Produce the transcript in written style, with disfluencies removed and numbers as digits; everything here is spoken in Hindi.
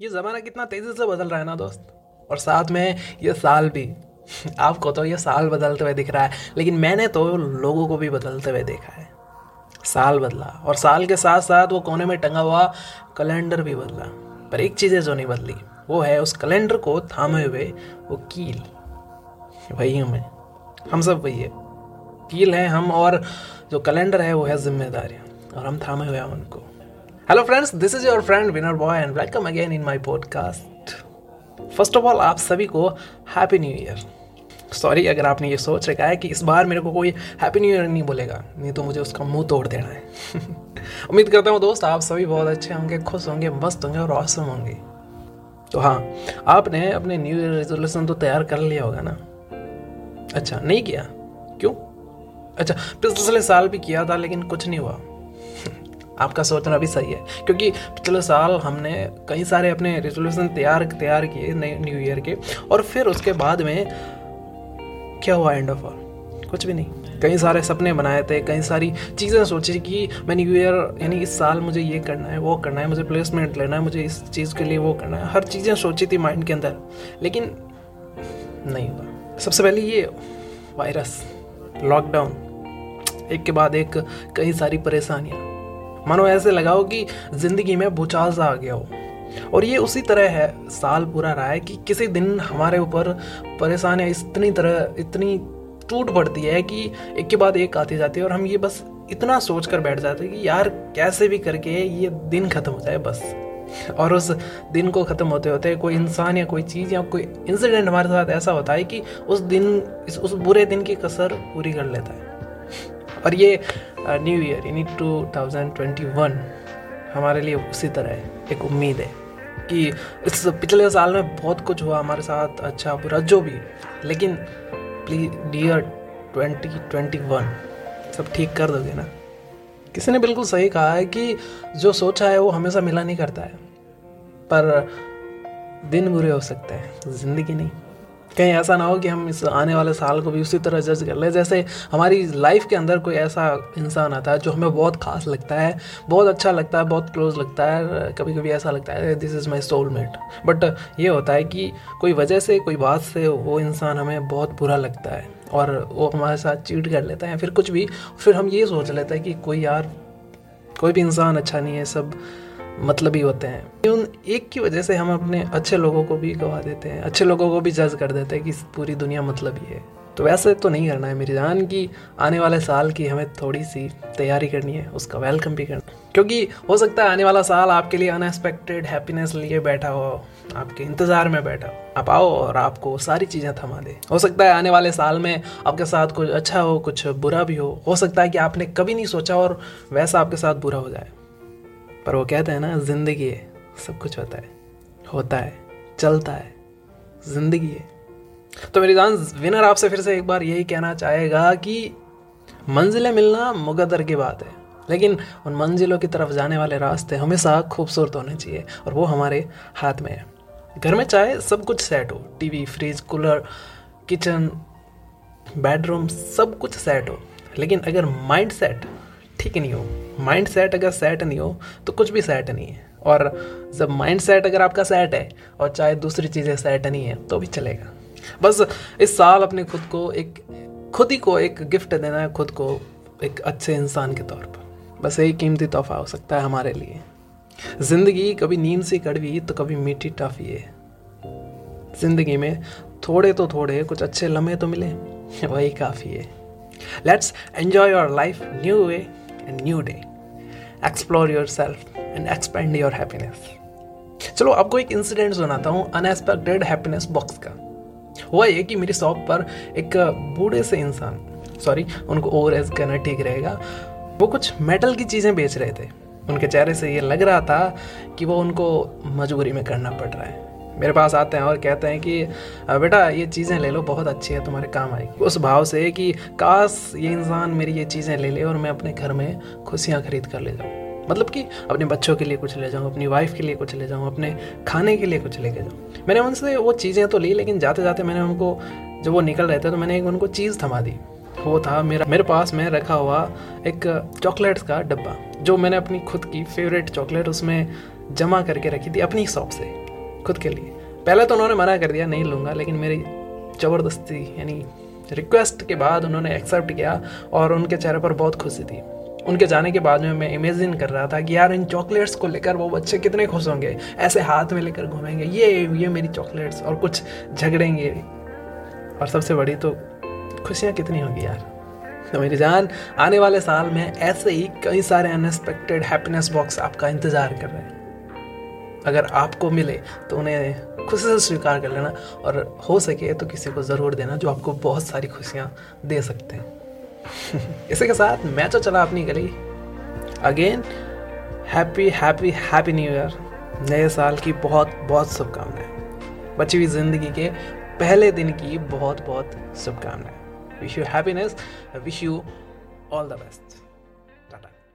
ये ज़माना कितना तेज़ी से बदल रहा है ना दोस्त, और साथ में ये साल भी। आपको तो ये साल बदलते हुए दिख रहा है, लेकिन मैंने तो लोगों को भी बदलते हुए देखा है। साल बदला और साल के साथ साथ वो कोने में टंगा हुआ कैलेंडर भी बदला, पर एक चीज़ है जो नहीं बदली, वो है उस कैलेंडर को थामे हुए वो कील। वही हूँ मैं, हम सब वही है, कील है हम, और जो कैलेंडर है वो है जिम्मेदारियाँ, और हम थामे हुए हैं उनको। Hello friends, this is your friend winner boy and welcome again in my podcast. First of all, आप सभी को हैप्पी न्यू ईयर। सॉरी अगर आपने ये सोच रखा है कि इस बार मेरे को कोई हैप्पी न्यू ईयर नहीं बोलेगा, नहीं तो मुझे उसका मुंह तोड़ देना है। उम्मीद करता हूँ दोस्त आप सभी बहुत अच्छे होंगे, खुश होंगे, मस्त होंगे और ऑसम होंगे। तो हाँ, आपने अपने न्यू ईयर रेजोल्यूशन तो तैयार कर लिया होगा ना? अच्छा नहीं किया, क्यों? अच्छा पिछले साल भी किया था लेकिन कुछ नहीं हुआ। आपका सोचना भी सही है, क्योंकि पिछले साल हमने कई सारे अपने रेजोल्यूशन तैयार किए नए न्यू ईयर के, और फिर उसके बाद में क्या हुआ? एंड ऑफ ऑल कुछ भी नहीं। कई सारे सपने बनाए थे, कई सारी चीज़ें सोची कि मैं न्यू ईयर यानी इस साल मुझे ये करना है, वो करना है, मुझे प्लेसमेंट लेना है, मुझे इस चीज़ के लिए वो करना है, हर चीज़ें सोची थी माइंड के अंदर, लेकिन नहीं हुआ। सबसे पहले ये वायरस, लॉकडाउन, एक के बाद एक कई सारी परेशानियाँ, मानो ऐसे लगाओ कि ज़िंदगी में भूचाल सा आ गया हो। और ये उसी तरह है, साल पूरा रहा है कि किसी दिन हमारे ऊपर परेशानियाँ इतनी टूट पड़ती है कि एक के बाद एक आती जाती है, और हम ये बस इतना सोच कर बैठ जाते हैं कि यार कैसे भी करके ये दिन ख़त्म हो जाए बस। और उस दिन को ख़त्म होते होते कोई इंसान या कोई चीज़ या कोई इंसिडेंट हमारे साथ ऐसा होता है कि उस बुरे दिन की कसर पूरी कर लेता है। और ये न्यू ईयर यानी 2021 हमारे लिए उसी तरह एक उम्मीद है कि इस पिछले साल में बहुत कुछ हुआ हमारे साथ, अच्छा बुरा जो भी, लेकिन प्लीज डियर 2021 सब ठीक कर दोगे ना? किसी ने बिल्कुल सही कहा है कि जो सोचा है वो हमेशा मिला नहीं करता है, पर दिन बुरे हो सकते हैं, ज़िंदगी नहीं। कहीं ऐसा ना हो कि हम इस आने वाले साल को भी उसी तरह जज कर लें जैसे हमारी लाइफ के अंदर कोई ऐसा इंसान आता है जो हमें बहुत खास लगता है, बहुत अच्छा लगता है, बहुत क्लोज लगता है, कभी कभी ऐसा लगता है this is my soulmate, but ये होता है कि कोई वजह से, कोई बात से वो इंसान हमें बहुत बुरा लगता है और वो हमारे साथ चीट कर लेता है, फिर कुछ भी, फिर हम ये सोच लेते हैं कि कोई यार कोई भी इंसान अच्छा नहीं है, सब मतलब ही होते हैं। उन एक की वजह से हम अपने अच्छे लोगों को भी गवा देते हैं, अच्छे लोगों को भी जज कर देते हैं कि पूरी दुनिया मतलब ही है। तो वैसे तो नहीं करना है मेरी जान, कि आने वाले साल की हमें थोड़ी सी तैयारी करनी है, उसका वेलकम भी करना, क्योंकि हो सकता है आने वाला साल आपके लिए अनएक्सपेक्टेड हैप्पीनेस लिए बैठा हो, आपके इंतज़ार में बैठा हो, आप आओ और आपको सारी चीज़ें थमा दे। हो सकता है आने वाले साल में आपके साथ कुछ अच्छा हो, कुछ बुरा भी हो सकता है कि आपने कभी नहीं सोचा और वैसा आपके साथ बुरा हो जाए, पर वो कहते हैं ना, ज़िंदगी है, सब कुछ होता है, चलता है, ज़िंदगी है। तो मेरी जान, विनर आपसे फिर से एक बार यही कहना चाहेगा कि मंजिलें मिलना मुकद्दर की बात है, लेकिन उन मंजिलों की तरफ जाने वाले रास्ते हमेशा खूबसूरत होने चाहिए, और वो हमारे हाथ में है। घर में चाहे सब कुछ सेट हो, TV, fridge, cooler, kitchen, bedroom, सब कुछ सेट हो, लेकिन अगर माइंड सेट ठीक नहीं हो, माइंड सेट अगर सेट नहीं हो तो कुछ भी सेट नहीं है। और जब माइंड सेट अगर आपका सेट है और चाहे दूसरी चीज़ें सेट नहीं है तो भी चलेगा। बस इस साल अपने खुद ही को एक गिफ्ट देना है, खुद को एक अच्छे इंसान के तौर पर, बस यही कीमती तोहफा हो सकता है हमारे लिए। ज़िंदगी कभी नीम सी कड़वी तो कभी मीठी टॉफ़ी है, ज़िंदगी में थोड़े कुछ अच्छे लम्हे तो मिले, वही काफ़ी है। Let's enjoy your life, new way and new day, explore yourself and expand your happiness. चलो आपको एक इंसिडेंट सुनाता हूँ अनएक्सपेक्टेड हैप्पीनेस बॉक्स का। हुआ ये कि मेरी शॉप पर एक बूढ़े से इंसान, सॉरी उनको ओवरएज करना ठीक रहेगा, वो कुछ मेटल की चीज़ें बेच रहे थे। उनके चेहरे से ये लग रहा था कि वो उनको मजबूरी में करना पड़ रहा है। मेरे पास आते हैं और कहते हैं कि बेटा ये चीज़ें ले लो, बहुत अच्छी है, तुम्हारे काम आएगी। उस भाव से कि काश ये इंसान मेरी ये चीज़ें ले ले और मैं अपने घर में खुशियाँ खरीद कर ले जाऊँ, मतलब कि अपने बच्चों के लिए कुछ ले जाऊँ, अपनी वाइफ के लिए कुछ ले जाऊँ, अपने खाने के लिए कुछ लेके जाऊँ। मैंने उनसे वो चीज़ें तो ली, लेकिन जाते जाते मैंने उनको, जब वो निकल रहे थे तो मैंने एक उनको चीज़ थमा दी। वो था मेरे पास में रखा हुआ एक चॉकलेट्स का डब्बा, जो मैंने अपनी खुद की फेवरेट चॉकलेट उसमें जमा करके रखी थी अपनी शॉप से। खुद के लिए। पहले तो उन्होंने मना कर दिया, नहीं लूँगा, लेकिन मेरी ज़बरदस्ती यानी रिक्वेस्ट के बाद उन्होंने एक्सेप्ट किया और उनके चेहरे पर बहुत खुशी थी। उनके जाने के बाद में मैं इमेजिन कर रहा था कि यार इन चॉकलेट्स को लेकर वो बच्चे कितने खुश होंगे, ऐसे हाथ में लेकर घूमेंगे, ये मेरी चॉकलेट्स, और कुछ झगड़ेंगे, और सबसे बड़ी तो खुशियाँ कितनी होंगी यार। तो मेरी जान, आने वाले साल में ऐसे ही कई सारे अनएक्सपेक्टेड हैप्पीनेस बॉक्स आपका इंतज़ार कर रहे हैं। अगर आपको मिले तो उन्हें खुशी से स्वीकार कर लेना, और हो सके तो किसी को ज़रूर देना जो आपको बहुत सारी खुशियाँ दे सकते हैं। इसी के साथ मैं तो चला अपनी गली। Again happy happy happy new year, नए साल की बहुत बहुत शुभकामनाएं, बची हुई जिंदगी के पहले दिन की बहुत बहुत शुभकामनाएं। Wish you happiness, wish you all the best. Tata.